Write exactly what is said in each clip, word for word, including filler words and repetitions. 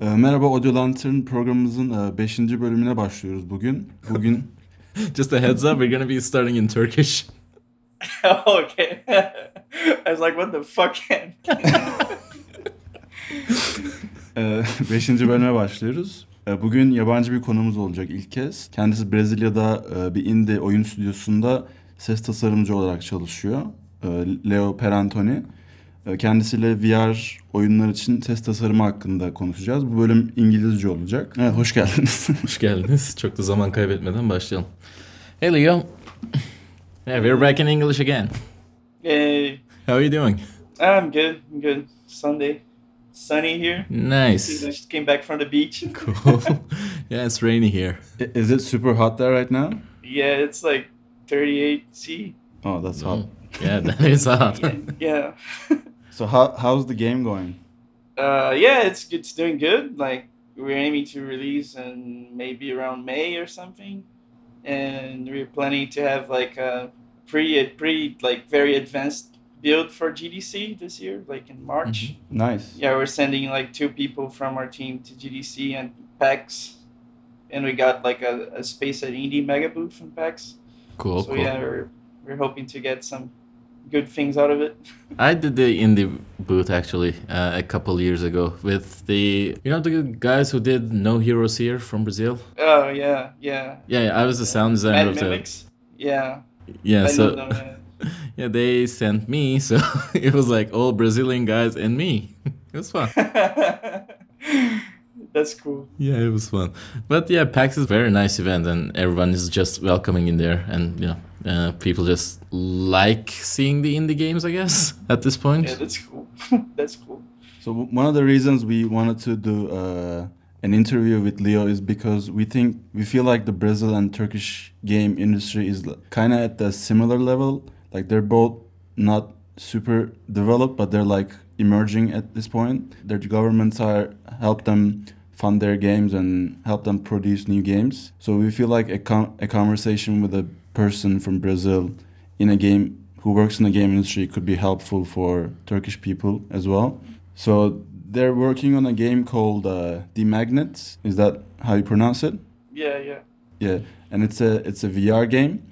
Merhaba, Audio Lantern programımızın beşinci bölümüne başlıyoruz bugün. Bugün just a heads up, we're gonna be starting in Turkish. Okay. I was like, what the fuck? beşinci bölüme başlıyoruz. Bugün yabancı bir konuğumuz olacak ilk kez. Kendisi Brezilya'da bir indie oyun stüdyosunda ses tasarımcı olarak çalışıyor. Leo Perantoni. Kendisiyle V R oyunlar için ses tasarımı hakkında konuşacağız. Bu bölüm İngilizce olacak. Evet, hoş geldiniz. Hoş geldiniz. Çok da zaman kaybetmeden başlayalım. Hey Leo. Yeah, we're back in English again. Hey. How are you doing? I'm good. I'm good. Sunday. Sunny here. Nice. I just came back from the beach. Cool. Yeah, it's rainy here. Is it super hot there right now? Yeah, it's like thirty-eight C. Oh, that's hot. Yeah, that is hot. Yeah. So how how's the game going? Uh, yeah, it's it's doing good. Like we're aiming to release in maybe around May or something, and we're planning to have like a pre pre like very advanced build for G D C this year, like in March. Mm-hmm. Nice. Yeah, we're sending like two people from our team to G D C and PAX, and we got like a, a space at Indie Mega Booth from PAX. Cool. So cool. Yeah, we're we're hoping to get some good things out of it. I did the indie booth actually uh, a couple years ago with the, you know, the guys who did No Heroes Here from Brazil. Oh yeah, yeah. Yeah, yeah I was the sound designer Mad of the. Mad Mimics. Yeah. Yeah. I so. Know them, yeah. Yeah, they sent me, so it was like all Brazilian guys and me. It was fun. That's cool. Yeah, it was fun. But yeah, PAX is a very nice event and everyone is just welcoming in there. And, you know, uh, people just like seeing the indie games, I guess, at this point. Yeah, that's cool. That's cool. So one of the reasons we wanted to do uh, an interview with Leo is because we think, we feel like the Brazil and Turkish game industry is kind of at a similar level. Like they're both not super developed, but they're like emerging at this point. Their governments are help them fund their games and help them produce new games. So we feel like a, com- a conversation with a person from Brazil in a game who works in the game industry could be helpful for Turkish people as well. So they're working on a game called uh, The Magnet. Is that how you pronounce it? Yeah, yeah. Yeah, and it's a it's a V R game,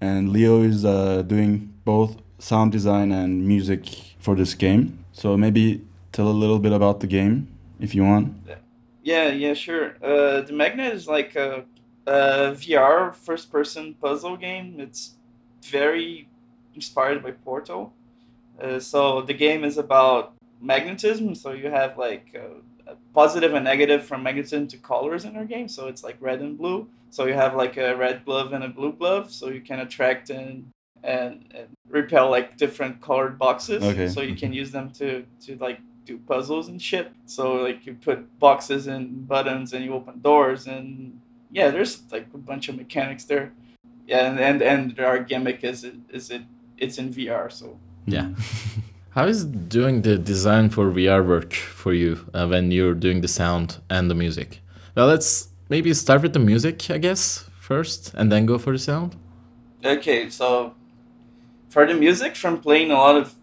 and Leo is uh, doing both sound design and music for this game. So maybe tell a little bit about the game if you want. Yeah, yeah, sure. Uh, The Magnet is like a, a V R first-person puzzle game. It's very inspired by Portal. Uh, so the game is about magnetism. So you have like a, a positive and negative from magnetism to colors in our game. So it's like red and blue. So you have like a red glove and a blue glove. So you can attract and and, and repel like different colored boxes. Okay. So you can use them to to like do puzzles and shit. So like you put boxes and buttons and you open doors and yeah, there's like a bunch of mechanics there. Yeah, and and, and our gimmick is it, is it it's in V R. So yeah, how is doing the design for V R work for you uh, when you're doing the sound and the music? Well, let's maybe start with the music, I guess, first, and then go for the sound. Okay, so for the music, from playing a lot of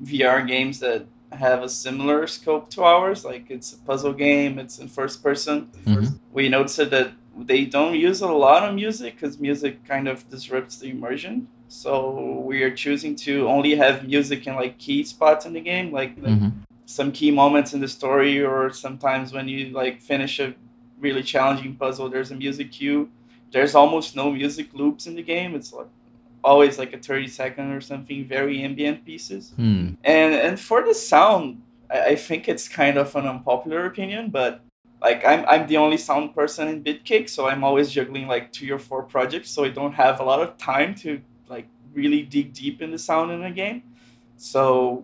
V R games that have a similar scope to ours, like it's a puzzle game, it's in first person. Mm-hmm. We noticed that they don't use a lot of music because music kind of disrupts the immersion. So we are choosing to only have music in like key spots in the game, like, like mm-hmm. some key moments in the story, or sometimes when you like finish a really challenging puzzle, there's a music cue. There's almost no music loops in the game. It's like always like a thirty second or something, very ambient pieces. Hmm. And and for the sound, I, I think it's kind of an unpopular opinion, but like I'm I'm the only sound person in Bitcake, so I'm always juggling like three or four projects, so I don't have a lot of time to like really dig deep in the sound in a game. So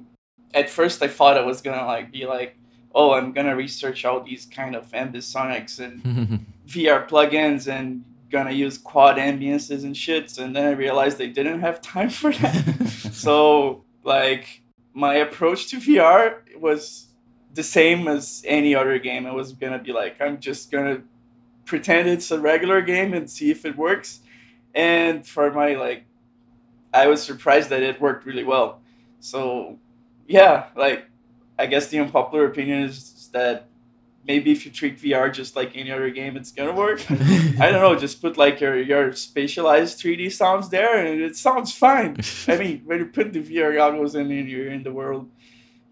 at first I thought I was gonna like be like, oh, I'm gonna research all these kind of ambisonics and V R plugins and gonna use quad ambiences and shits, and then I realized they didn't have time for that. So like my approach to V R was the same as any other game. I was gonna be like, I'm just gonna pretend it's a regular game and see if it works. And for my like, I was surprised that it worked really well. So yeah, like I guess the unpopular opinion is that maybe if you treat V R just like any other game, it's gonna work. I don't know, just put like your, your spatialized three D sounds there and it sounds fine. I mean, when you put the V R goggles in and you're in the world,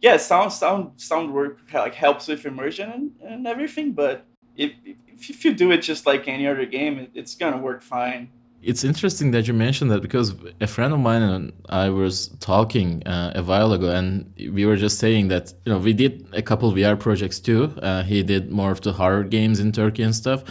yeah, sound sound sound work like helps with immersion and, and everything, but if if you do it just like any other game, it, it's gonna work fine. It's interesting that you mentioned that, because a friend of mine and I was talking uh, a while ago, and we were just saying that, you know, we did a couple V R projects too. Uh, he did more of the horror games in Turkey and stuff.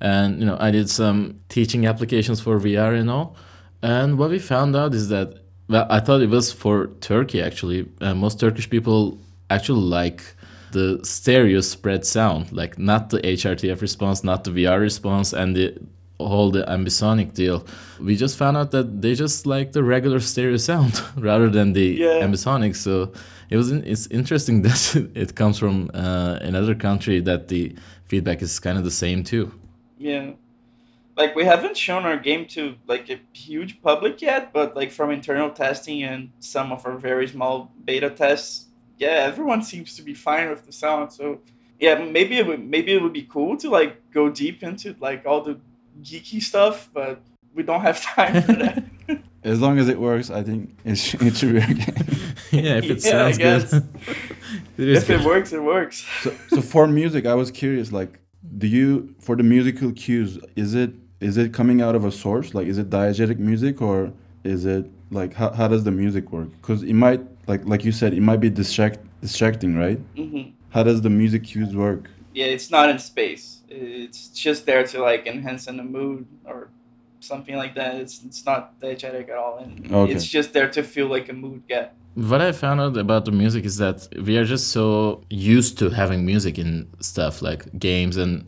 And, you know, I did some teaching applications for V R and all. And what we found out is that, well, I thought it was for Turkey, actually. Uh, most Turkish people actually like the stereo spread sound, like not the H R T F response, not the V R response, and the whole the ambisonic deal. We just found out that they just like the regular stereo sound rather than the yeah. ambisonic. So it was in, it's interesting that it comes from uh, another country that the feedback is kind of the same too. Yeah, like we haven't shown our game to like a huge public yet, but like from internal testing and some of our very small beta tests, yeah, everyone seems to be fine with the sound. So yeah, maybe it would, maybe it would be cool to like go deep into like all the geeky stuff, but we don't have time for that. As long as it works, I think it should, it should be okay. Yeah, if it yeah, sounds good. it if good. It works, it works. So, so for music, I was curious. Like, do you for the musical cues? Is it is it coming out of a source? Like, is it diegetic music, or is it like how how does the music work? Because it might like like you said, it might be distract distracting, right? Mm-hmm. How does the music cues work? Yeah, it's not in space. It's just there to like enhance in the mood or something like that. It's it's not diegetic at all, and okay. It's just there to feel like a mood gap. What I found out about the music is that we are just so used to having music in stuff like games and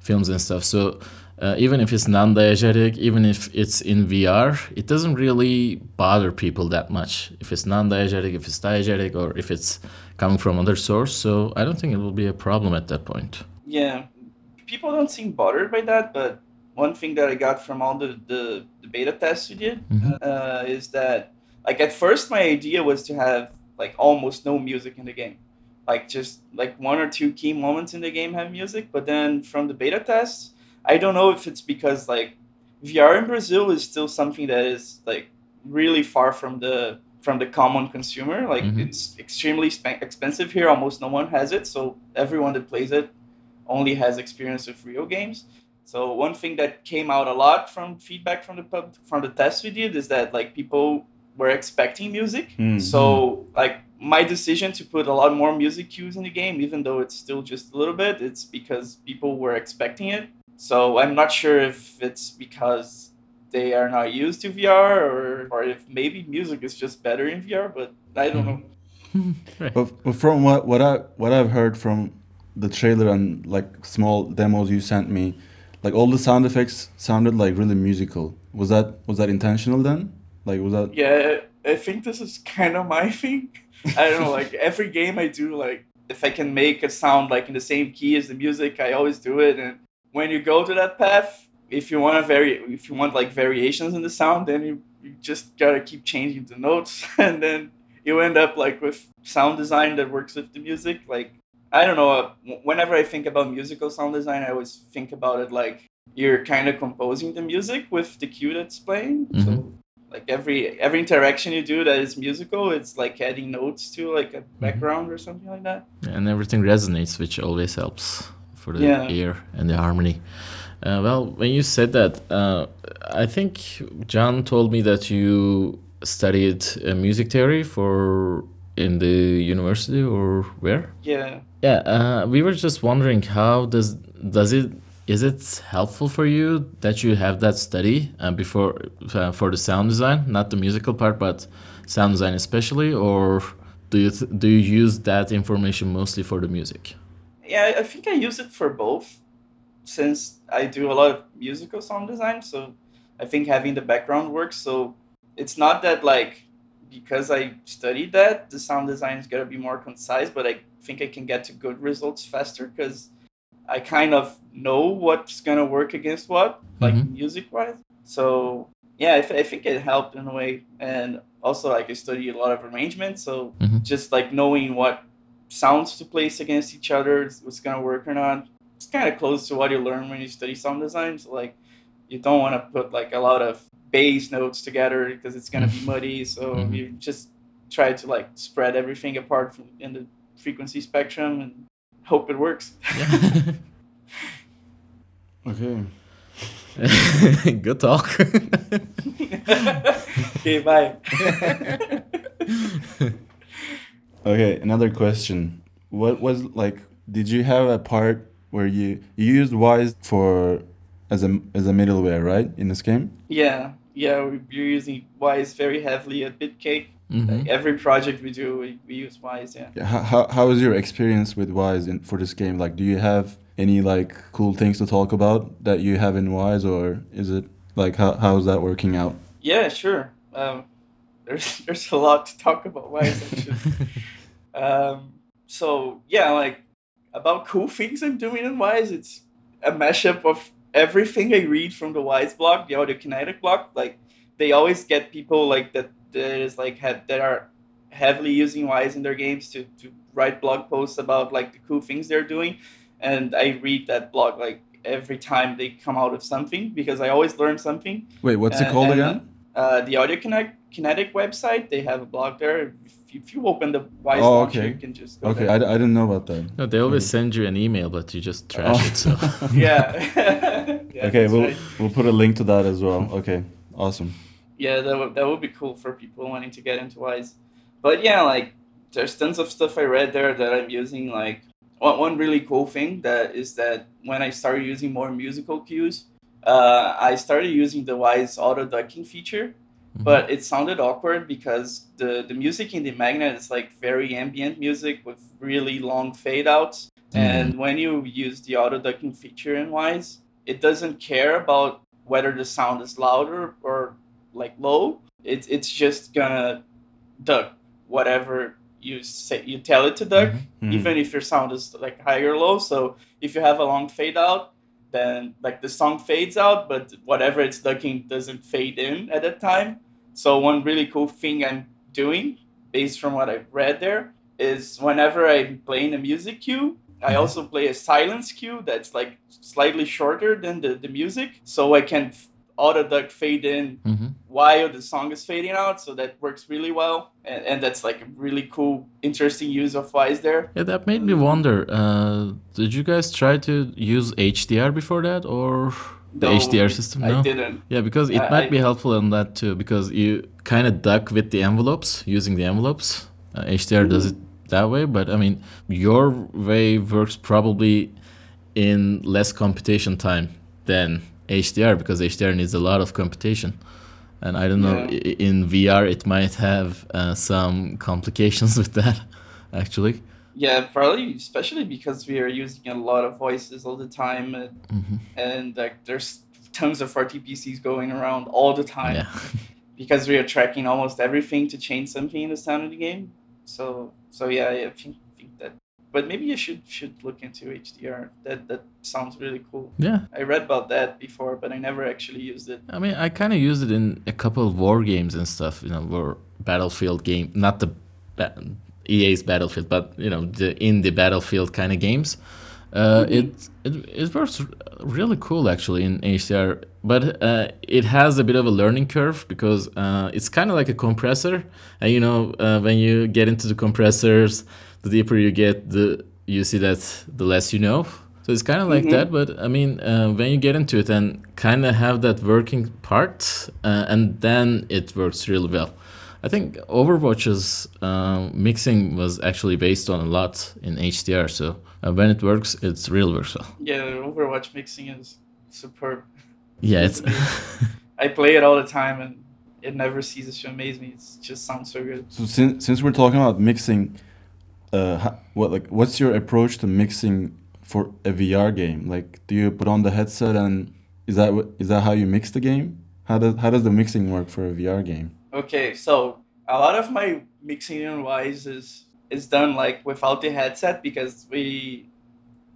films and stuff. So uh, even if it's non-diegetic, even if it's in V R, it doesn't really bother people that much. If it's non-diegetic, if it's diegetic, or if it's coming from other source, so I don't think it will be a problem at that point. Yeah. People don't seem bothered by that, but one thing that I got from all the, the, the beta tests we did mm-hmm. uh, is that, like, at first my idea was to have, like, almost no music in the game. Like, just, like, one or two key moments in the game have music, but then from the beta tests, I don't know if it's because, like, V R in Brazil is still something that is, like, really far from the from the common consumer. Like, mm-hmm. it's extremely sp- expensive here. Almost no one has it, so everyone that plays it only has experience with real games. So one thing that came out a lot from feedback from the pub, from the tests we did is that like people were expecting music. Mm-hmm. So like my decision to put a lot more music cues in the game, even though it's still just a little bit, it's because people were expecting it. So I'm not sure if it's because they are not used to V R or, or if maybe music is just better in V R, but I don't know. Right. But, but from what, what, I, what I've heard from the trailer and like small demos you sent me, like all the sound effects sounded like really musical. Was that was that intentional then? Like was that? Yeah, I think this is kind of my thing. I don't know. Like every game I do, like if I can make a sound like in the same key as the music, I always do it. And when you go to that path, if you want a very, if you want like variations in the sound, then you, you just gotta keep changing the notes, and then you end up like with sound design that works with the music, like. I don't know, uh, whenever I think about musical sound design, I always think about it like you're kind of composing the music with the cue that's playing. Mm-hmm. So like every every interaction you do that is musical, it's like adding notes to like a background mm-hmm. or something like that. And everything resonates, which always helps for the yeah. ear and the harmony. Uh, well, when you said that, uh, I think John told me that you studied uh, music theory for in the university or where? Yeah. Yeah, uh, we were just wondering how does does it is it helpful for you that you have that study uh, before uh, for the sound design, not the musical part, but sound design especially, or do you th- do you use that information mostly for the music? Yeah, I think I use it for both, since I do a lot of musical sound design, so I think having the background works. So it's not that like. Because I studied that, the sound design is going to be more concise, but I think I can get to good results faster because I kind of know what's going to work against what, mm-hmm. like music-wise. So, yeah, I, th- I think it helped in a way. And also, like, I studied a lot of arrangement, so mm-hmm. just, like, knowing what sounds to place against each other, what's going to work or not. It's kind of close to what you learn when you study sound design. So, like, you don't want to put, like, a lot of bass notes together because it's going to be muddy. So mm-hmm. you just try to, like, spread everything apart from in the frequency spectrum and hope it works. Yeah. Okay. Good talk. Okay, bye. Okay, another question. What was, like, did you have a part where you, you used Wise for as a as a middleware, right, in this game? Yeah, yeah, we, we're using Wise very heavily at Bitcake. Mm-hmm. Like every project we do, we, we use Wise. Yeah. How how how is your experience with Wise in, for this game? Like, do you have any like cool things to talk about that you have in Wise, or is it like how how is that working out? Yeah, sure. Um, there's there's a lot to talk about Wise actually. um, so yeah, like. About cool things I'm doing in Wise, it's a mashup of everything I read from the Wise blog, the Audio Kinetic blog. Like, they always get people like that that is like had that are heavily using Wise in their games to, to write blog posts about like the cool things they're doing, and I read that blog like every time they come out with something because I always learn something. Wait, what's uh, it called and, again? Uh, the Audio Kinetic. Kinetic website, they have a blog there. If you, if you open the Wise oh, launcher, okay. you can just go okay. there. I, I didn't know about that. No, they always mm. send you an email, but you just trash oh. it. So yeah. yeah. Okay, we'll right. we'll put a link to that as well. Okay, awesome. Yeah, that would that would be cool for people wanting to get into Wise. But yeah, like there's tons of stuff I read there that I'm using. Like one one really cool thing that is that when I started using more musical cues, uh, I started using the Wise auto ducking feature. But it sounded awkward because the, the music in The Magnet is like very ambient music with really long fade outs. Mm-hmm. And when you use the auto ducking feature in Wise, it doesn't care about whether the sound is louder or like low. It, it's just gonna duck whatever you say, you tell it to duck, mm-hmm. even if your sound is like high or low. So if you have a long fade out, then like the song fades out, but whatever it's ducking doesn't fade in at that time. So one really cool thing I'm doing, based from what I've read there, is whenever I'm playing a music cue, I also play a silence cue that's like slightly shorter than the, the music. So I can f- auto-duck fade in mm-hmm. while the song is fading out. So that works really well. And, and that's like a really cool, interesting use of Wise there. Yeah, that made me wonder, uh, did you guys try to use H D R before that or... The no, H D R system now? I didn't. Yeah, because it uh, might I... be helpful in that too, because you kind of duck with the envelopes, using the envelopes. Uh, H D R mm-hmm. does it that way, but I mean, your way works probably in less computation time than H D R, because H D R needs a lot of computation. And I don't know, yeah. in V R it might have uh, some complications with that, actually. Yeah, probably, especially because we are using a lot of voices all the time, and, mm-hmm. and like there's tons of R T P Cs going around all the time yeah. because we are tracking almost everything to change something in the sound of the game. So, so yeah, I think, think that. But maybe you should should look into H D R. That that sounds really cool. Yeah, I read about that before, but I never actually used it. I mean, I kind of used it in a couple of war games and stuff. You know, war Battlefield game, not the. Ba- E A's Battlefield, but you know the indie Battlefield kind of games. Uh, mm-hmm. It it it works really cool actually in H D R, but uh, it has a bit of a learning curve because uh, it's kind of like a compressor, and you know uh, when you get into the compressors, the deeper you get, the you see that the less you know. So it's kind of like mm-hmm. that, but I mean uh, when you get into it and kind of have that working part, uh, and then it works really well. I think Overwatch's uh, mixing was actually based on a lot in H D R, so uh, when it works, it's real works well. Yeah, Overwatch mixing is superb. Yeah, it's... I play it all the time, and it never ceases to amaze me. It just sounds so good. So since since we're talking about mixing, uh, what like what's your approach to mixing for a V R game? Like, do you put on the headset, and is that is that how you mix the game? How does how does the mixing work for a V R game? Okay, so a lot of my mixing in Wise is, is done like without the headset because we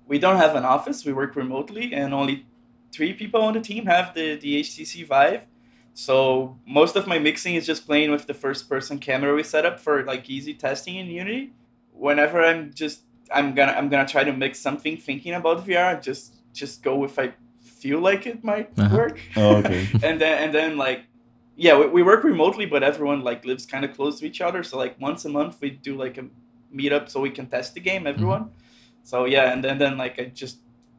we don't have an office. We work remotely, and only three people on the team have the, the H T C Vive. So most of my mixing is just playing with the first person camera we set up for like easy testing in Unity. whenever I'm just I'm gonna I'm gonna try to make something thinking about V R, just just go if I feel like it might uh-huh. work. Oh, okay. and then and then like yeah, we, we work remotely, but everyone like lives kind of close to each other. So like once a month we do like a meetup so we can test the game, everyone. Mm-hmm. So yeah, and then, then like I just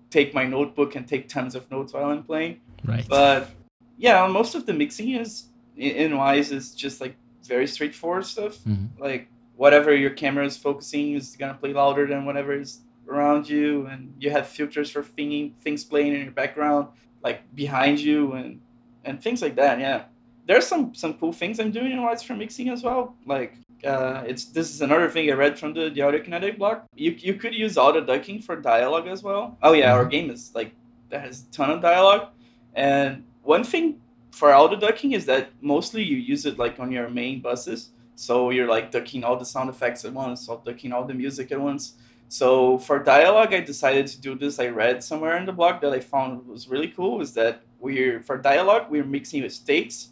take my notebook and take tons of notes while I'm playing. Right. But yeah, most of the mixing is in Wise is just like very straightforward stuff. Mm-hmm. Like whatever your camera is focusing is gonna play louder than whatever is around you, and you have filters for thing, things playing in your background, like behind you, and and things like that. Yeah, there's some some cool things I'm doing in Wise for mixing as well. Like uh, it's this is another thing I read from the, the Audio Kinetic blog. You you could use auto ducking for dialogue as well. Oh yeah, our game is like that has a ton of dialogue, and one thing for auto ducking is that mostly you use it like on your main buses. So you're like ducking all the sound effects at once, or ducking all the music at once. So for dialogue, I decided to do this. I read somewhere in the blog that I found was really cool is that we're for dialogue, we're mixing with states.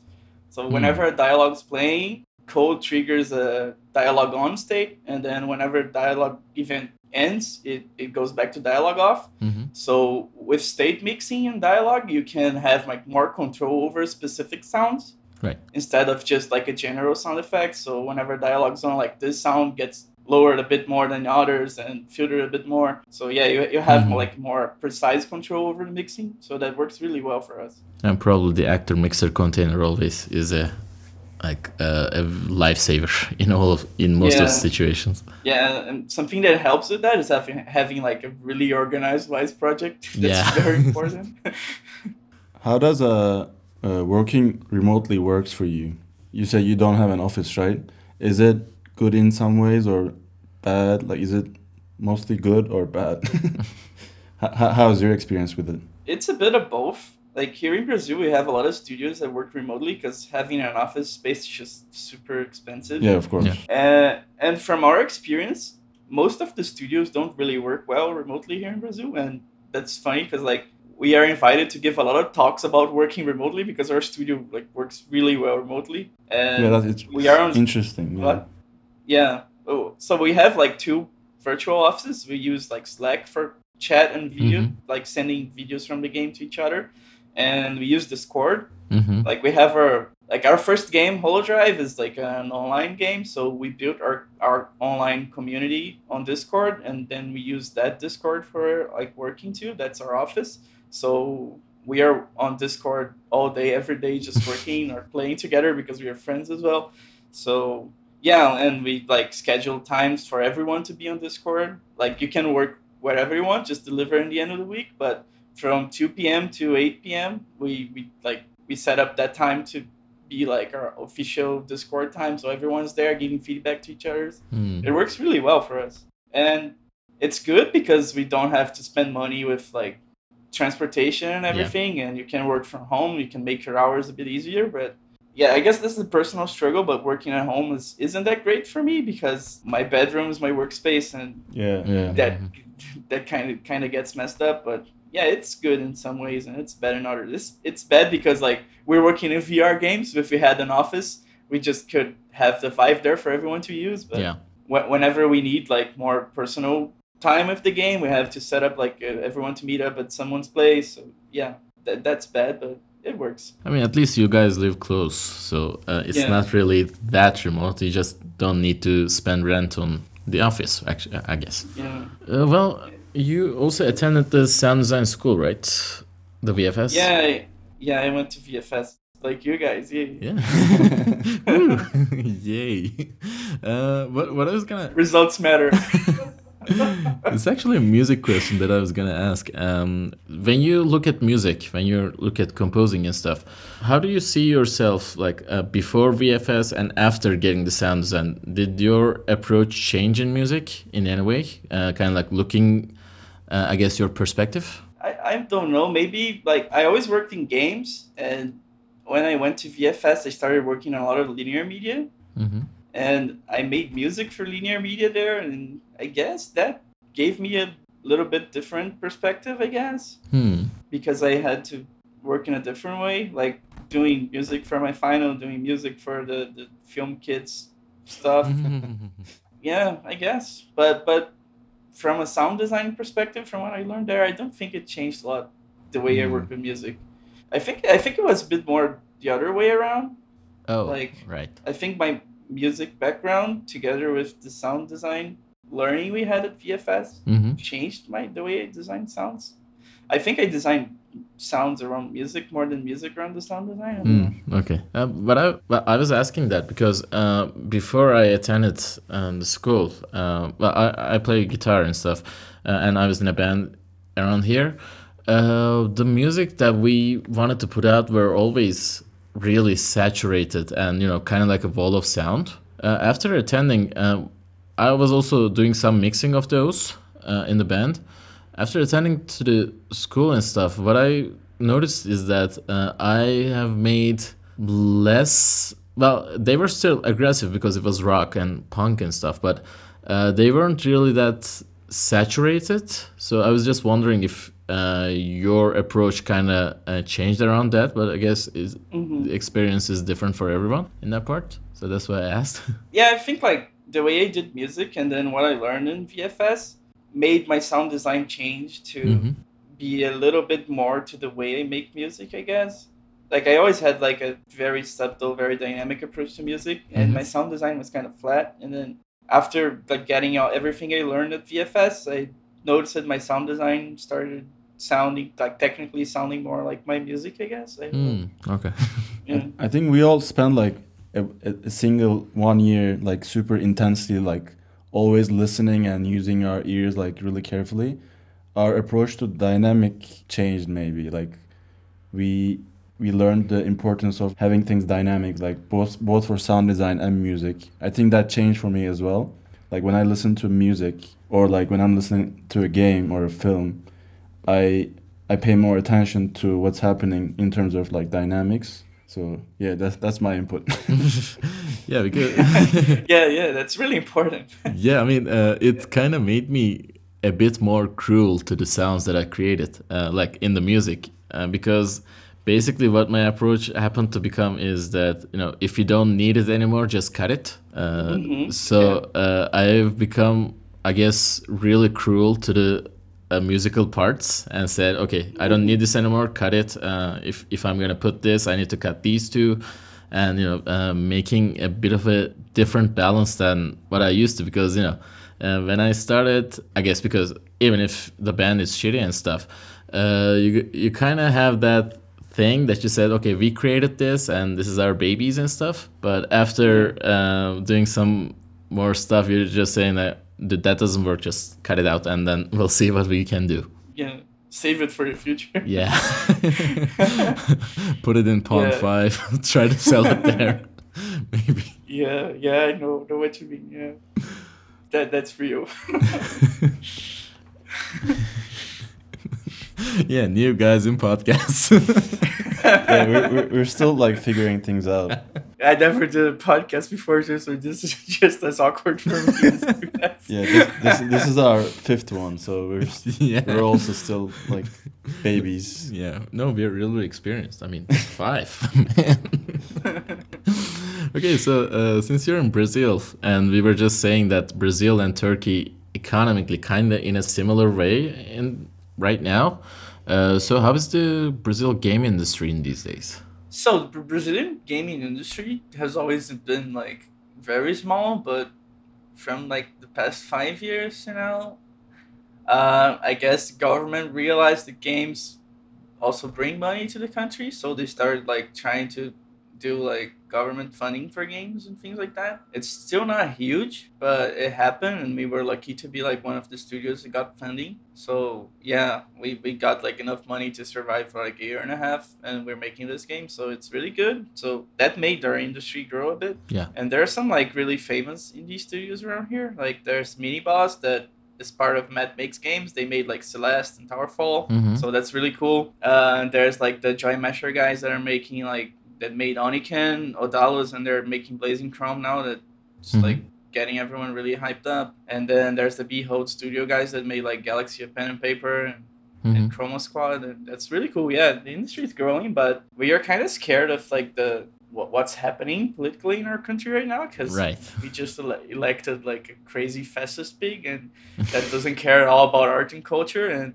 So mm. whenever a dialogue's playing, code triggers a dialogue on state. And then whenever dialogue event ends, it, it goes back to dialogue off. Mm-hmm. So with state mixing and dialogue, you can have like more control over specific sounds. Right. Instead of just like a general sound effect. So whenever dialogue's on, like this sound gets lowered a bit more than others and filtered a bit more. So yeah, you you have mm-hmm. like more precise control over the mixing. So that works really well for us. And probably the actor mixer container always is a like uh, a lifesaver in all of in most yeah. of the situations. Yeah, and something that helps with that is having having like a really organized Wise project. That's yeah. very important. How does a Uh, working remotely works for you? You say you don't have an office, right? Is it good in some ways or bad? Like, is it mostly good or bad? how, how is your experience with it? It's a bit of both. Like here in Brazil, we have a lot of studios that work remotely because having an office space is just super expensive. Yeah, of course. Yeah. Uh, and from our experience, most of the studios don't really work well remotely here in Brazil. And that's funny because like, we are invited to give a lot of talks about working remotely because our studio like works really well remotely, and yeah, that is we are on interesting. Yeah. What? Yeah. Oh, so we have like two virtual offices. We use like Slack for chat and video, mm-hmm. like sending videos from the game to each other, and we use Discord. Mm-hmm. Like we have our like our first game, HoloDrive, is like an online game. So we built our our online community on Discord, and then we use that Discord for like working too. That's our office. So we are on Discord all day, every day, just working or playing together because we are friends as well. So yeah, and we like schedule times for everyone to be on Discord. Like you can work wherever you want, just deliver in the end of the week. But from two p.m. to eight p.m., we, we like we set up that time to be like our official Discord time. So everyone's there giving feedback to each other. Mm. It works really well for us. And it's good because we don't have to spend money with like transportation and everything, yeah. and you can work from home, you can make your hours a bit easier. But yeah, I guess this is a personal struggle, but working at home is, isn't that great for me because my bedroom is my workspace, and yeah, yeah. that that kind of kind of gets messed up. But yeah, it's good in some ways and it's bad in others. It's, it's bad because like we're working in V R games. If we had an office, we just could have the Vive there for everyone to use. But yeah. wh- whenever we need like more personal time of the game, we have to set up like uh, everyone to meet up at someone's place. So yeah, that that's bad, but it works. I mean, at least you guys live close, so uh, it's yeah. not really that remote. You just don't need to spend rent on the office, actually, I guess. Yeah. Uh, well, you also attended the sound design school, right? The V F S? Yeah, I, yeah, I went to V F S. Like you guys, yay. Yeah. Yay. Uh, what, what I was gonna... Results matter. It's actually a music question that I was going to ask. Um, when you look at music, when you look at composing and stuff, how do you see yourself like uh, before V F S and after getting the sound design? Did your approach change in music in any way? Uh, kind of like looking, uh, I guess, your perspective? I, I don't know. Maybe like I always worked in games. And when I went to V F S, I started working on a lot of linear media. Mm-hmm. And I made music for linear media there, and I guess that gave me a little bit different perspective, I guess. Hmm. Because I had to work in a different way, like doing music for my final, doing music for the, the film kids stuff. yeah, I guess. But but from a sound design perspective, from what I learned there, I don't think it changed a lot the way mm. I work with music. I think I think it was a bit more the other way around. Oh, like, right. I think my music background together with the sound design learning we had at V F S mm-hmm. changed my the way I design sounds. I think I designed sounds around music more than music around the sound design. Mm, okay, uh, but I but I was asking that because uh, before I attended um, the school, uh, well, I I play guitar and stuff, uh, and I was in a band around here. Uh, the music that we wanted to put out were always really saturated and, you know, kind of like a wall of sound. Uh, after attending, uh, I was also doing some mixing of those uh, in the band. After attending to the school and stuff, what I noticed is that uh, I have made less, well, they were still aggressive because it was rock and punk and stuff, but uh, they weren't really that saturated. So I was just wondering if uh, your approach kind of uh, changed around that, but I guess is, mm-hmm. the experience is different for everyone in that part. So that's why I asked. Yeah, I think like the way I did music and then what I learned in V F S made my sound design change to mm-hmm. be a little bit more to the way I make music, I guess. Like I always had like a very subtle, very dynamic approach to music, mm-hmm. and my sound design was kind of flat. And then after like getting out everything I learned at V F S, I noticed that my sound design started sounding like technically sounding more like my music, I guess. I, mm, okay. Yeah. I think we all spent like a, a single one year like super intensely like always listening and using our ears like really carefully. Our approach to dynamic changed maybe. Like we we learned the importance of having things dynamic, like both both for sound design and music. I think that changed for me as well. Like when I listen to music or like when I'm listening to a game or a film, I I pay more attention to what's happening in terms of like dynamics. So yeah, that's that's my input. Yeah, because yeah, yeah, that's really important. Yeah, I mean, uh, it kind of made me a bit more cruel to the sounds that I created, uh, like in the music, uh, because basically what my approach happened to become is that, you know, if you don't need it anymore, just cut it. Uh, mm-hmm. So yeah. uh, I've become, I guess, really cruel to the Uh, musical parts and said, okay, I don't need this anymore, cut it. Uh, if if I'm gonna put this, I need to cut these two, and you know, uh, making a bit of a different balance than what I used to, because you know, uh, when I started, I guess because even if the band is shitty and stuff, uh, you you kind of have that thing that you said, okay, we created this and this is our babies and stuff. But after uh, doing some more stuff, you're just saying that. That doesn't work, just cut it out and then we'll see what we can do. Yeah, save it for the future. Yeah. Put it in Pawn yeah. five, try to sell it there, maybe. Yeah, yeah, I know, know what you mean, yeah. That That's real. Yeah, new guys in podcasts. Yeah, we're, we're, we're still like figuring things out. I never did a podcast before, so this is just as awkward for me. Yeah, this, this this is our fifth one, so we're yeah. we're also still like babies. Yeah, no, we're really experienced. I mean, five, man. Okay, so uh, since you're in Brazil, and we were just saying that Brazil and Turkey economically kind of in a similar way in right now. Uh, so how is the Brazil game industry in these days? So the Brazilian gaming industry has always been like very small, but from like the past five years, you know, uh, I guess the government realized that games also bring money to the country. So they started like trying to do like government funding for games and things like that. It's still not huge, but it happened, and we were lucky to be like one of the studios that got funding. So yeah, we, we got like enough money to survive for like a year and a half, and we're making this game, so it's really good. So that made our industry grow a bit. Yeah. And there are some like really famous indie studios around here. Like there's Mini Boss that is part of Mad Makes Games. They made like Celeste and Towerfall, mm-hmm. so that's really cool. Uh, and there's like the Joy Masher guys that are making like that made Oniken, Odallus, and they're making Blazing Chrome now that's mm-hmm. like getting everyone really hyped up. And then there's the Behold Studio guys that made like Galaxy of Pen and Paper and, mm-hmm. and Chroma Squad, and that's really cool. Yeah, the industry is growing, but we are kind of scared of like the what, what's happening politically in our country right now, because right. we just ele- elected like a crazy fascist pig, and that doesn't care at all about art and culture, and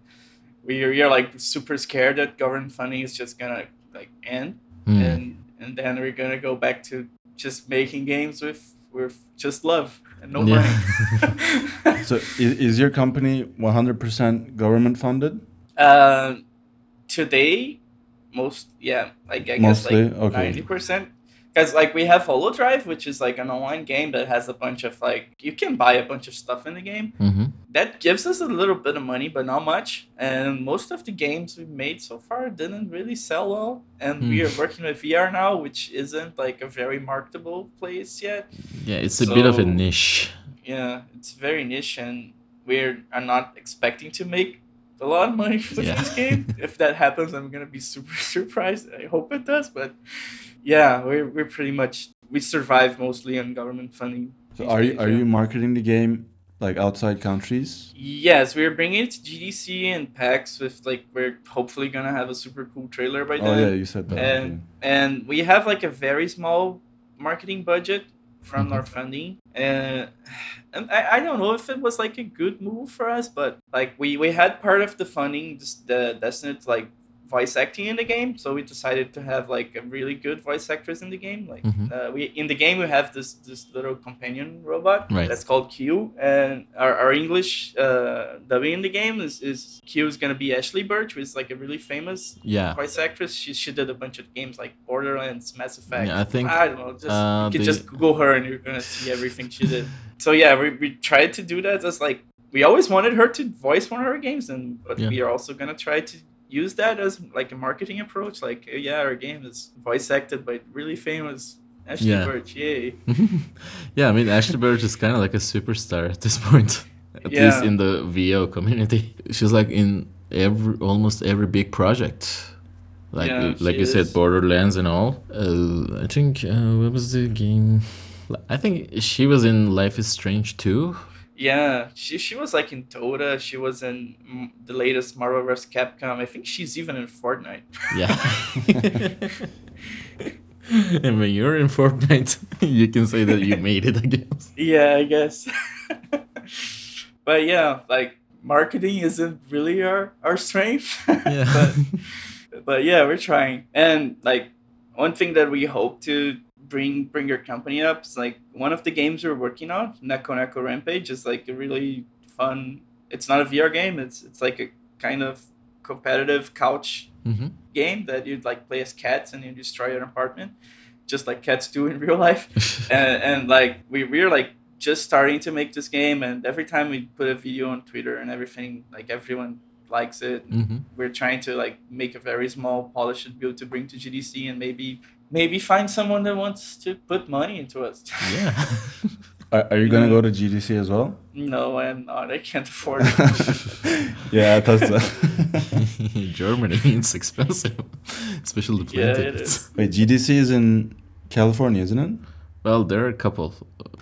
we are, we are like super scared that government funding is just gonna like end, mm. and and then we're gonna go back to just making games with with just love and no money. Yeah. So is, is your company one hundred percent government funded? Uh, today, most yeah, like I Mostly? guess like ninety okay. percent. Because like we have HoloDrive, which is like an online game that has a bunch of like you can buy a bunch of stuff in the game. Mm-hmm. That gives us a little bit of money, but not much. And most of the games we've made so far didn't really sell well. And mm. we are working with V R now, which isn't like a very marketable place yet. Yeah, it's so, a bit of a niche. Yeah, it's very niche, and we're are not expecting to make a lot of money for yeah. this game. If that happens, I'm gonna be super surprised. I hope it does, but. Yeah, we're we're pretty much we survive mostly on government funding. So are you are you marketing the game like outside countries? Yes, we're bringing it to G D C and PAX with like we're hopefully gonna have a super cool trailer by then. Oh yeah, you said that. And yeah. and we have like a very small marketing budget from mm-hmm. our funding, and and I, I don't know if it was like a good move for us, but like we, we had part of the funding just the designated like. voice acting in the game, so we decided to have like a really good voice actress in the game. Like mm-hmm. uh, we in the game we have this this little companion robot right. that's called Q, and our, our English uh, dubbing in the game is, is Q is gonna be Ashley Burch, who's like a really famous yeah. voice actress. She she did a bunch of games like Borderlands, Mass Effect. Yeah, I think I don't know. Just uh, you can the... just Google her and you're gonna see everything she did. So yeah, we we tried to do that. That's like we always wanted her to voice one of our games, and but yeah. we are also gonna try to. Use that as like a marketing approach. Like, yeah, our game is voice acted by really famous Ashley yeah. Burch. Yay! Yeah, I mean, Ashley Burch is kind of like a superstar at this point, at yeah. least in the V O community. She's like in every almost every big project, like yeah, like you is. said, Borderlands and all. Uh, I think uh, what was the game? I think she was in Life is Strange two. Yeah, she she was like in Dota. She was in m- the latest Marvel versus. Capcom. I think she's even in Fortnite. Yeah. And when you're in Fortnite, you can say that you made it, I guess. Yeah, I guess. But yeah, like marketing isn't really our, our strength. Yeah. but, but yeah, we're trying. And like one thing that we hope to bring bring your company up. It's like one of the games we're working on, Neko Neko Rampage, is like a really fun, it's not a V R game, it's it's like a kind of competitive couch mm-hmm. game that you'd like play as cats and you destroy an apartment, just like cats do in real life. and, and like we, we're like just starting to make this game, and every time we put a video on Twitter and everything, like everyone likes it. Mm-hmm. We're trying to like make a very small polished build to bring to G D C and maybe Maybe find someone that wants to put money into us. Yeah. Are, are you going to go to G D C as well? No, I'm not. I can't afford it. Yeah, that's that. Germany, it's expensive. Especially the plane yeah, tickets. Wait, G D C is in California, isn't it? Well, there are a couple.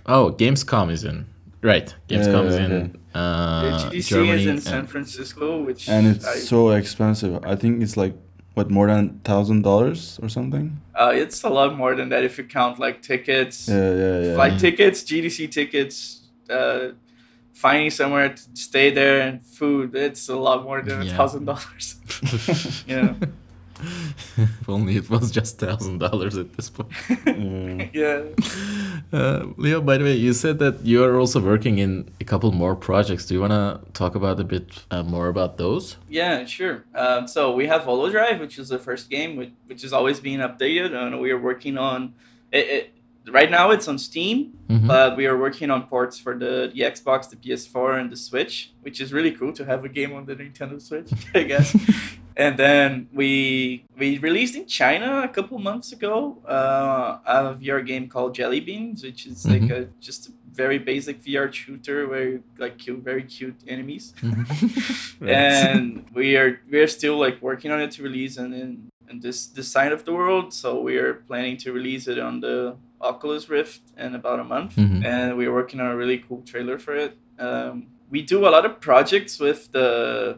Oh, Gamescom is in. Right. Gamescom yeah, is in okay. uh, G D C Germany is in San Francisco, which... And it's I, so expensive. I think it's like... What, more than one thousand dollars or something? Uh, it's a lot more than that if you count like tickets, yeah, yeah, yeah. flight tickets, G D C tickets, uh, finding somewhere to stay there and food. It's a lot more than yeah. one thousand dollars. Yeah. If only it was just one thousand dollars at this point. Mm. Yeah. Uh, Leo, by the way, you said that you are also working in a couple more projects. Do you want to talk about a bit uh, more about those? Yeah, sure. Uh, so we have HoloDrive, which is the first game, which, which is always being updated. And we are working on it, it. Right now it's on Steam, mm-hmm. but we are working on ports for the, the Xbox, the P S four, and the Switch, which is really cool to have a game on the Nintendo Switch, I guess. And then we we released in China a couple months ago uh, a V R game called Jelly Beans, which is mm-hmm. like a just a very basic V R shooter where you like kill very cute enemies. Mm-hmm. And we are we are still like working on it to release and in, in this this side of the world. So we are planning to release it on the Oculus Rift in about a month, mm-hmm. and we are working on a really cool trailer for it. Um, We do a lot of projects with the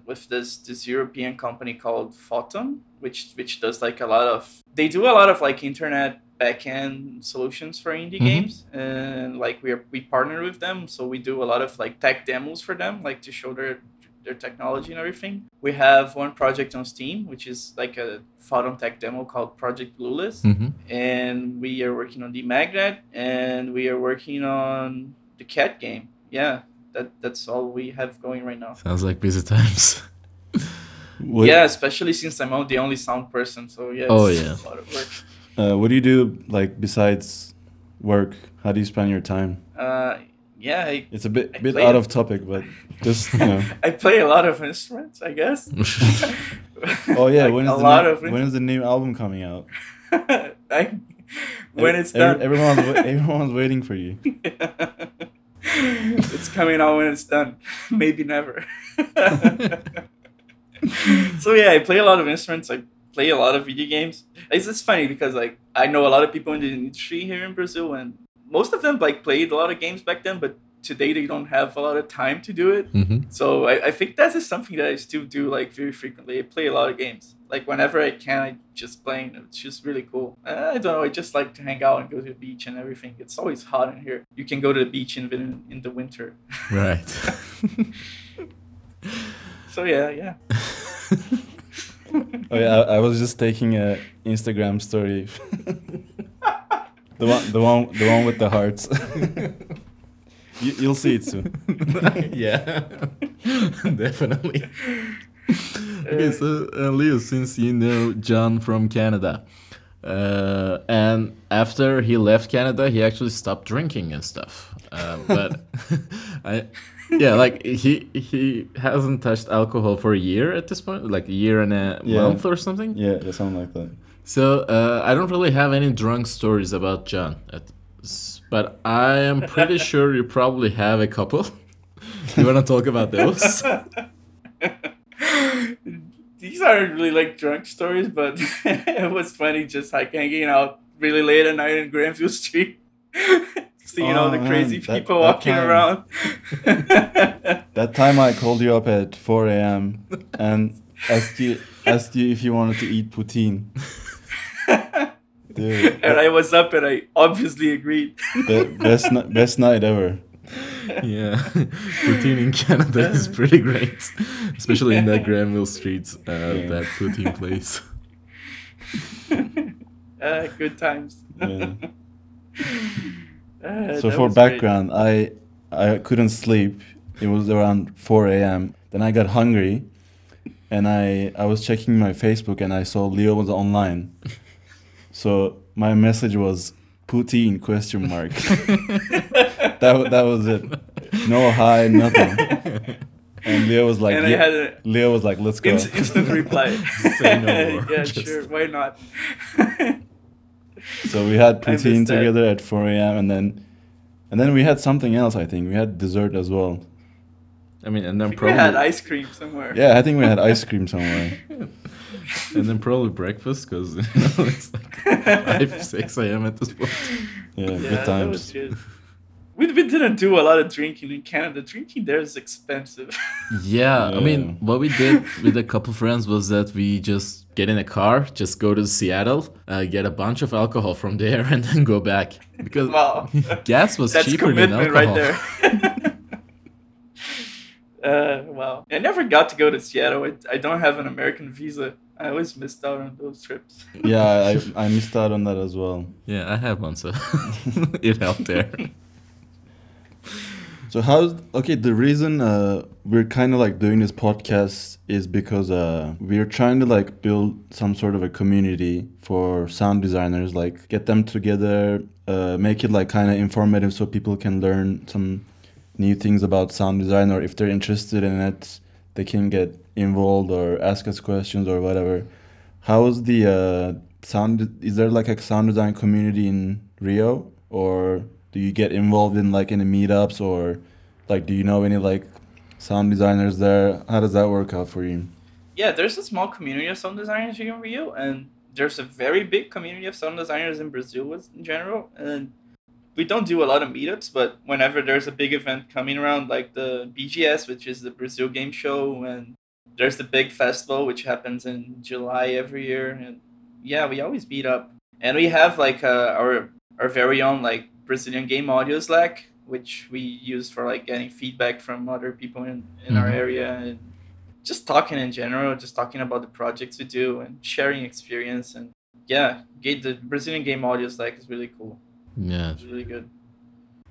with this this European company called Photon, which which does like a lot of they do a lot of like internet backend solutions for indie mm-hmm. games, and like we are, we partner with them, so we do a lot of like tech demos for them, like to show their their technology and everything. We have one project on Steam, which is like a Photon tech demo called Project Blueless, mm-hmm. and we are working on The Magnet, and we are working on the cat game. Yeah, that that's all we have going right now. Sounds like busy times. What? Yeah, especially since I'm not the only sound person, so yeah, it's oh, yeah. a lot of work. Uh, what do you do, like, besides work? How do you spend your time? Uh, yeah. I, it's a bit I bit out a... of topic, but just, you know. I play a lot of instruments, I guess. Oh, yeah. Like when, is a lot na- of... when is the new album coming out? I, when every, it's done. Every, everyone's, everyone's waiting for you. Yeah. It's coming out when it's done. Maybe never. So, yeah, I play a lot of instruments. I play a lot of video games. It's just funny because, like, I know a lot of people in the industry here in Brazil, and most of them, like, played a lot of games back then, but today they don't have a lot of time to do it. Mm-hmm. So I, I think that is something that I still do, like, very frequently. I play a lot of games. Like, whenever I can, I just play. It's just really cool. I don't know. I just like to hang out and go to the beach and everything. It's always hot in here. You can go to the beach in, in, in the winter. Right. So, yeah, yeah. Oh yeah, I, I was just taking a Instagram story. the one, the one, the one with the hearts. you, you'll see it soon. Yeah, definitely. Okay, so uh, Leo, since you know John from Canada, uh, and after he left Canada, he actually stopped drinking and stuff. Uh, but I. Yeah, like he he hasn't touched alcohol for a year at this point, like a year and a yeah. month or something. Yeah, yeah, something like that. So uh, I don't really have any drunk stories about John, at, but I am pretty sure you probably have a couple. You want to talk about those? These aren't really like drunk stories, but it was funny just like hanging out really late at night in Granville Street. Seeing oh, all the crazy man. people that, walking that around. That time I called you up at four a.m. and asked you asked you if you wanted to eat poutine. Dude, and that, I was up and I obviously agreed. The best, best night ever. Yeah, poutine in Canada is pretty great. Especially in that Granville Street, uh, yeah. that poutine place. Uh, good times. Yeah. Uh, so for background, great. I I couldn't sleep. It was around four a.m. Then I got hungry, and I, I was checking my Facebook, and I saw Leo was online. So my message was poutine question mark. that that was it. No hi, nothing. And Leo was like, yeah, a, Leo was like, let's go. Instant reply. Say no more. Yeah, Just. sure. Why not? So we had poutine together at four a.m. and then and then we had something else, I think. We had dessert as well. I mean, and then probably... We had ice cream somewhere. Yeah, I think we had ice cream somewhere. And then probably breakfast, because you know, it's like five, six a.m. at this point. Yeah, yeah, good times. We, we didn't do a lot of drinking in Canada. Drinking there is expensive. Yeah, yeah, I mean, what we did with a couple friends was that we just... get in a car, just go to Seattle, uh, get a bunch of alcohol from there, and then go back. Because wow. gas was That's cheaper than alcohol. That's commitment right there. uh, wow. I never got to go to Seattle. I, I don't have an American visa. I always missed out on those trips. Yeah, I, I missed out on that as well. Yeah, I have one, so it helped there. So how's... Okay, the reason... Uh, we're kind of like doing this podcast is because uh, we're trying to like build some sort of a community for sound designers, like get them together, uh, make it like kind of informative so people can learn some new things about sound design, or if they're interested in it, they can get involved or ask us questions or whatever. How is the uh, sound, is there like a sound design community in Rio, or do you get involved in like any meetups, or like do you know any like sound designers there? How does that work out for you? Yeah, there's a small community of sound designers here in Rio, and there's a very big community of sound designers in Brazil in general. And we don't do a lot of meetups, but whenever there's a big event coming around, like the B G S, which is the Brazil Game Show, and there's the big festival, which happens in July every year. And yeah, we always meet up. And we have like uh, our our very own like Brazilian Game Audio Slack, which we use for like getting feedback from other people in, in mm-hmm. our area, and just talking in general, just talking about the projects we do and sharing experience. And yeah, the Brazilian Game Audio Slack is really cool. Yeah, it's really good.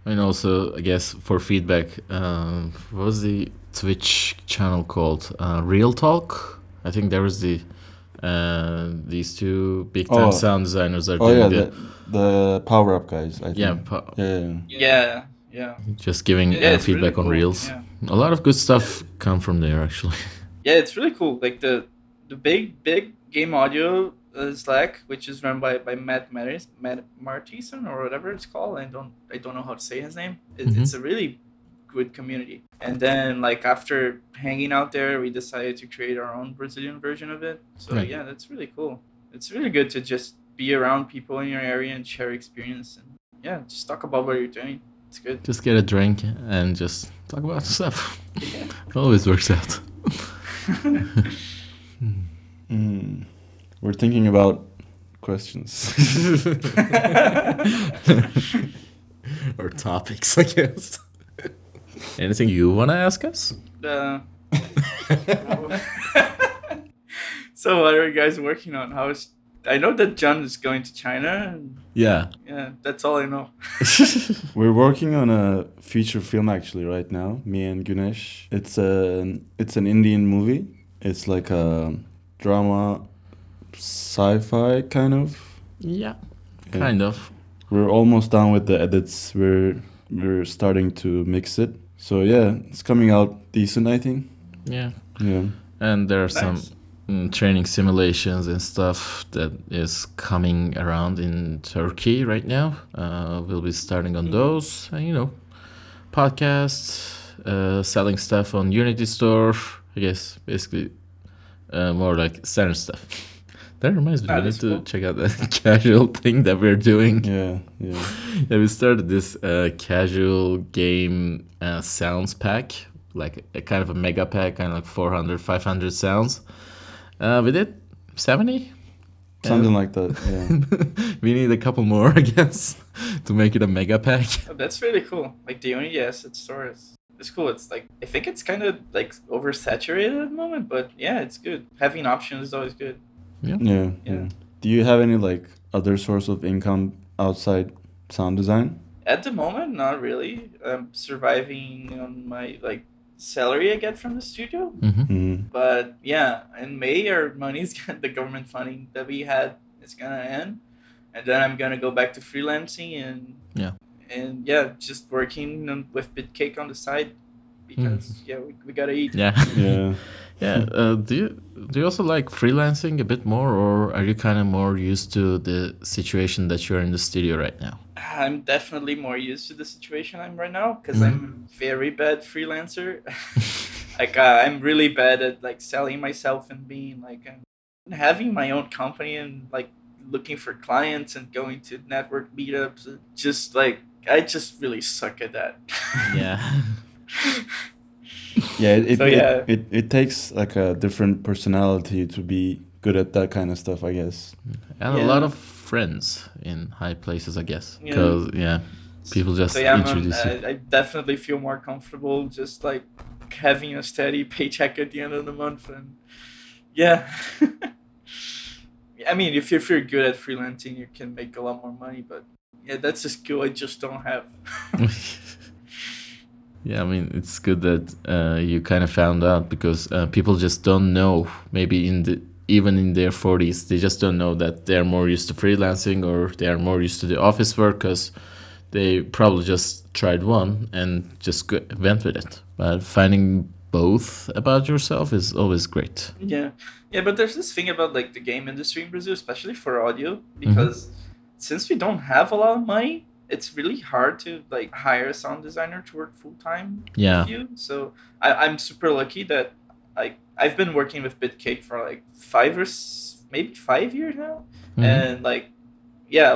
And also, I guess for feedback, um, what was the Twitch channel called? Uh, Real Talk. I think there was the uh, these two big time oh. sound designers are oh, doing yeah, the, the the Power Up guys. I yeah, think. Po- yeah, yeah, yeah. Just giving yeah, uh, feedback really cool. on Reels. Yeah. A lot of good stuff yeah. come from there actually. Yeah, it's really cool. Like the the big big game audio Uh, Slack, which is run by, by Matt Maris, Matt Martison or whatever it's called. I don't I don't know how to say his name. It, mm-hmm. It's a really good community. And then like after hanging out there, we decided to create our own Brazilian version of it. So right. yeah, that's really cool. It's really good to just be around people in your area and share experience. And yeah, just talk about what you're doing. It's good. Just get a drink and just talk about stuff. Yeah. It always works out. mm. We're thinking about questions. Or topics, I guess. Anything you want to ask us? Uh, no. So what are you guys working on? How is, I know that John is going to China. And yeah. Yeah, that's all I know. We're working on a feature film actually right now, me and Gunesh. It's, a, it's an Indian movie. It's like a drama... sci-fi kind of yeah kind yeah. of we're almost done with the edits, we're we're starting to mix it, so yeah, it's coming out decent, I think. Yeah, yeah. And there are nice. some mm, training simulations and stuff that is coming around in Turkey right now. Uh we'll be starting on those, and you know, podcasts, uh selling stuff on Unity store, I guess, basically uh, more like standard stuff. That reminds me, ah, we need cool. to check out that casual thing that we're doing. Yeah, yeah. Yeah, we started this uh, casual game uh, sounds pack, like a kind of a mega pack, kind of like four hundred, five hundred sounds. Uh, we did seventy? Something um, like that, yeah. We need a couple more, I guess, to make it a mega pack. Oh, that's really cool. Like, the Unity Asset Store is... It's cool. It's like, I think it's kind of like oversaturated at the moment, but yeah, it's good. Having options is always good. Yeah. Yeah, yeah. Do you have any like other source of income outside sound design? At the moment, not really. I'm surviving on my like salary I get from the studio. Mm-hmm. Mm-hmm. But yeah, in May our money's got the government funding that we had is gonna end, and then I'm gonna go back to freelancing and yeah, and yeah, just working on, with Bitcake on the side because mm. yeah, we we gotta eat. Yeah. Yeah. Yeah, uh, do you do you also like freelancing a bit more, or are you kind of more used to the situation that you're in the studio right now? I'm definitely more used to the situation I'm right now because mm-hmm. I'm a very bad freelancer. Like uh, I'm really bad at like selling myself and being like I'm having my own company and like looking for clients and going to network meetups. Just like I just really suck at that. Yeah. Yeah, it it, so, yeah. It, it it takes like a different personality to be good at that kind of stuff, I guess. And yeah. a lot of friends in high places, I guess. Because yeah. yeah, people just so, yeah, introduce you. I, I definitely feel more comfortable just like having a steady paycheck at the end of the month, and yeah. I mean, if you're, if you're good at freelancing, you can make a lot more money. But yeah, that's a skill I just don't have. Yeah, I mean, it's good that uh, you kind of found out because uh, people just don't know, maybe in the even in their forties, they just don't know that they're more used to freelancing or they're more used to the office work because they probably just tried one and just go- went with it. But finding both about yourself is always great. Yeah, yeah, but there's this thing about like the game industry in Brazil, especially for audio, because mm-hmm. since we don't have a lot of money, it's really hard to like hire a sound designer to work full time yeah. with you. So I, I'm super lucky that like I've been working with Bitcake for like five or s- maybe five years now, mm-hmm. and like yeah,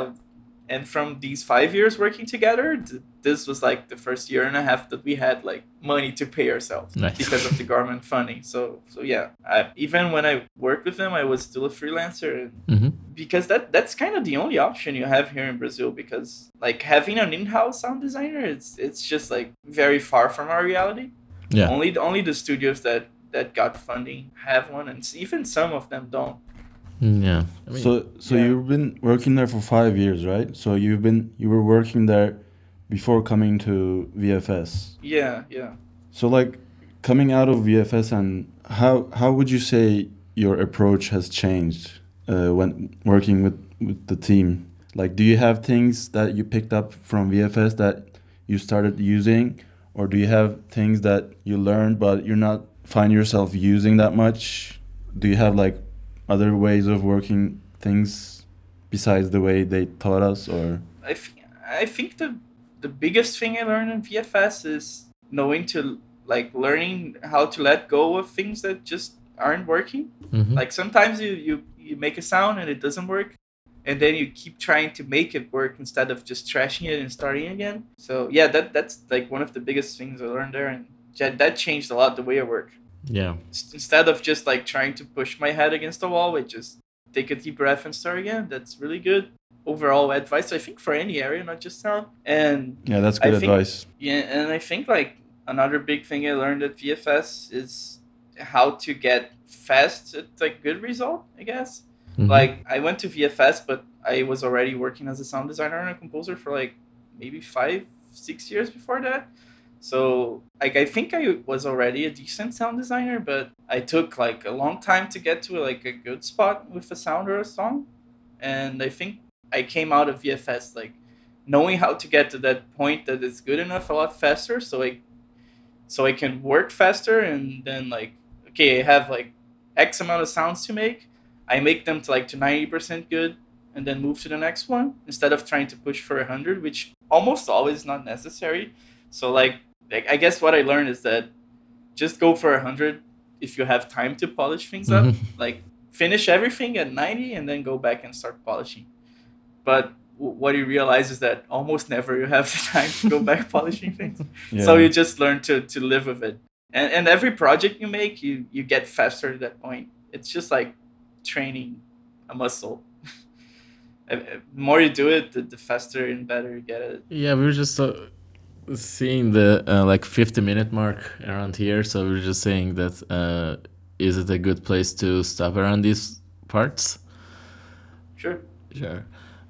And from these five years working together, th- this was like the first year and a half that we had like money to pay ourselves. Nice. Because of the government funding. So, so yeah, I, even when I worked with them, I was still a freelancer, mm-hmm. because that that's kind of the only option you have here in Brazil. Because like having an in-house sound designer, it's it's just like very far from our reality. Yeah. Only only the studios that that got funding have one, and even some of them don't. Yeah. I mean, so so yeah. You've been working there for five years, right? So you've been you were working there before coming to V F S. Yeah, yeah. So like coming out of V F S, and how how would you say your approach has changed uh, when working with, with the team? Like, do you have things that you picked up from V F S that you started using, or do you have things that you learned but you're not find yourself using that much? Do you have like other ways of working things besides the way they taught us? Or I think I think the the biggest thing I learned in V F S is knowing to like learning how to let go of things that just aren't working. Mm-hmm. Like sometimes you, you, you make a sound and it doesn't work, and then you keep trying to make it work instead of just trashing it and starting again. So yeah, that that's like one of the biggest things I learned there, and that changed a lot the way I work. Yeah. Instead of just like trying to push my head against the wall, I just take a deep breath and start again. That's really good overall advice, I think, for any area, not just sound. And yeah, that's good I advice. Think, yeah, and I think like another big thing I learned at V F S is how to get fast at like good result, I guess. Mm-hmm. Like I went to V F S, but I was already working as a sound designer and a composer for like maybe five, six years before that. So, like, I think I was already a decent sound designer, but I took, like, a long time to get to, like, a good spot with a sound or a song. And I think I came out of V F S, like, knowing how to get to that point that is good enough a lot faster, so I, so I can work faster. And then, like, okay, I have, like, X amount of sounds to make. I make them, to like, to ninety percent good, and then move to the next one, instead of trying to push for one hundred, which almost always is not necessary. So, like, Like, I guess what I learned is that just go for one hundred if you have time to polish things up. Mm-hmm. Like, finish everything at ninety and then go back and start polishing. But w- what you realize is that almost never you have the time to go back polishing things. Yeah. So you just learn to, to live with it. And and every project you make, you, you get faster to that point. It's just like training a muscle. The more you do it, the, the faster and better you get it. Yeah, we were just... so. Seeing the uh, like fifty minute mark around here, so we're just saying that uh, is it a good place to stop around these parts? Sure. Sure.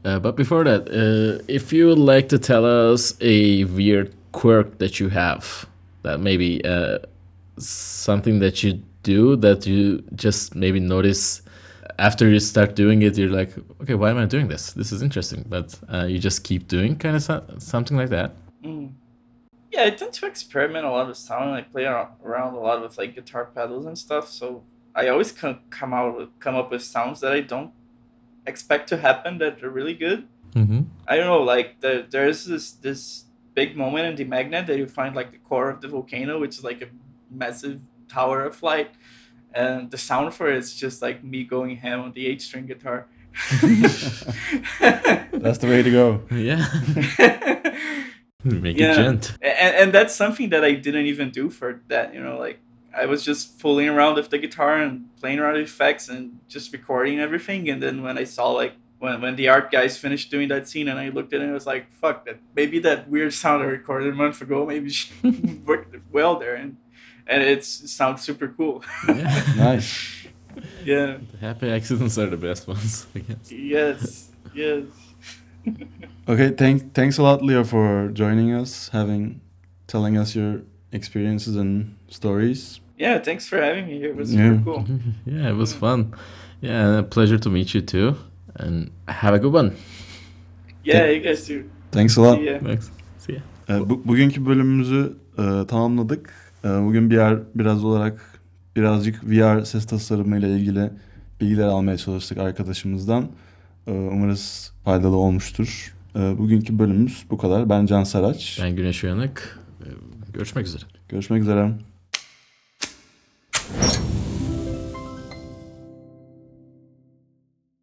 Uh, but before that, uh, if you would like to tell us a weird quirk that you have, that maybe uh, something that you do that you just maybe notice after you start doing it, you're like, okay, why am I doing this? This is interesting, but uh, you just keep doing kind of so- something like that. Mm. Yeah, I tend to experiment a lot with sound. I play around a lot with like guitar pedals and stuff. So I always come come out with, come up with sounds that I don't expect to happen that are really good. Mm-hmm. I don't know, like the, there's this this big moment in The Magnet that you find like the core of the volcano, which is like a massive tower of light, and the sound for it is just like me going ham on the eight string guitar. That's the way to go. Yeah. Make yeah. it gent. And, and that's something that I didn't even do for that, you know, like I was just fooling around with the guitar and playing around with effects and just recording everything. And then when I saw like when, when the art guys finished doing that scene and I looked at it, I was like, fuck that, maybe that weird sound I recorded a month ago, maybe should work well there. And and it's, it sounds super cool. Yeah. Nice. Yeah. The happy accidents are the best ones, I guess. Yes. Yes. Okay, thank, thanks a lot, Leo, for joining us, having, telling us your experiences and stories. Yeah, thanks for having me. It was yeah. super cool. Yeah, it was fun. Yeah, a pleasure to meet you too. And have a good one. Yeah, Th- you guys too. Thanks a lot. See ya. Thanks. See ya. Ee, bu, bugünkü bölümümüzü e, tamamladık. E, bugün V R biraz olarak birazcık V R ses tasarımıyla ilgili bilgiler almaya çalıştık arkadaşımızdan. Umarız faydalı olmuştur. Bugünkü bölümümüz bu kadar. Ben Can Saraç. Ben Güneş Uyanık. Görüşmek üzere. Görüşmek üzere.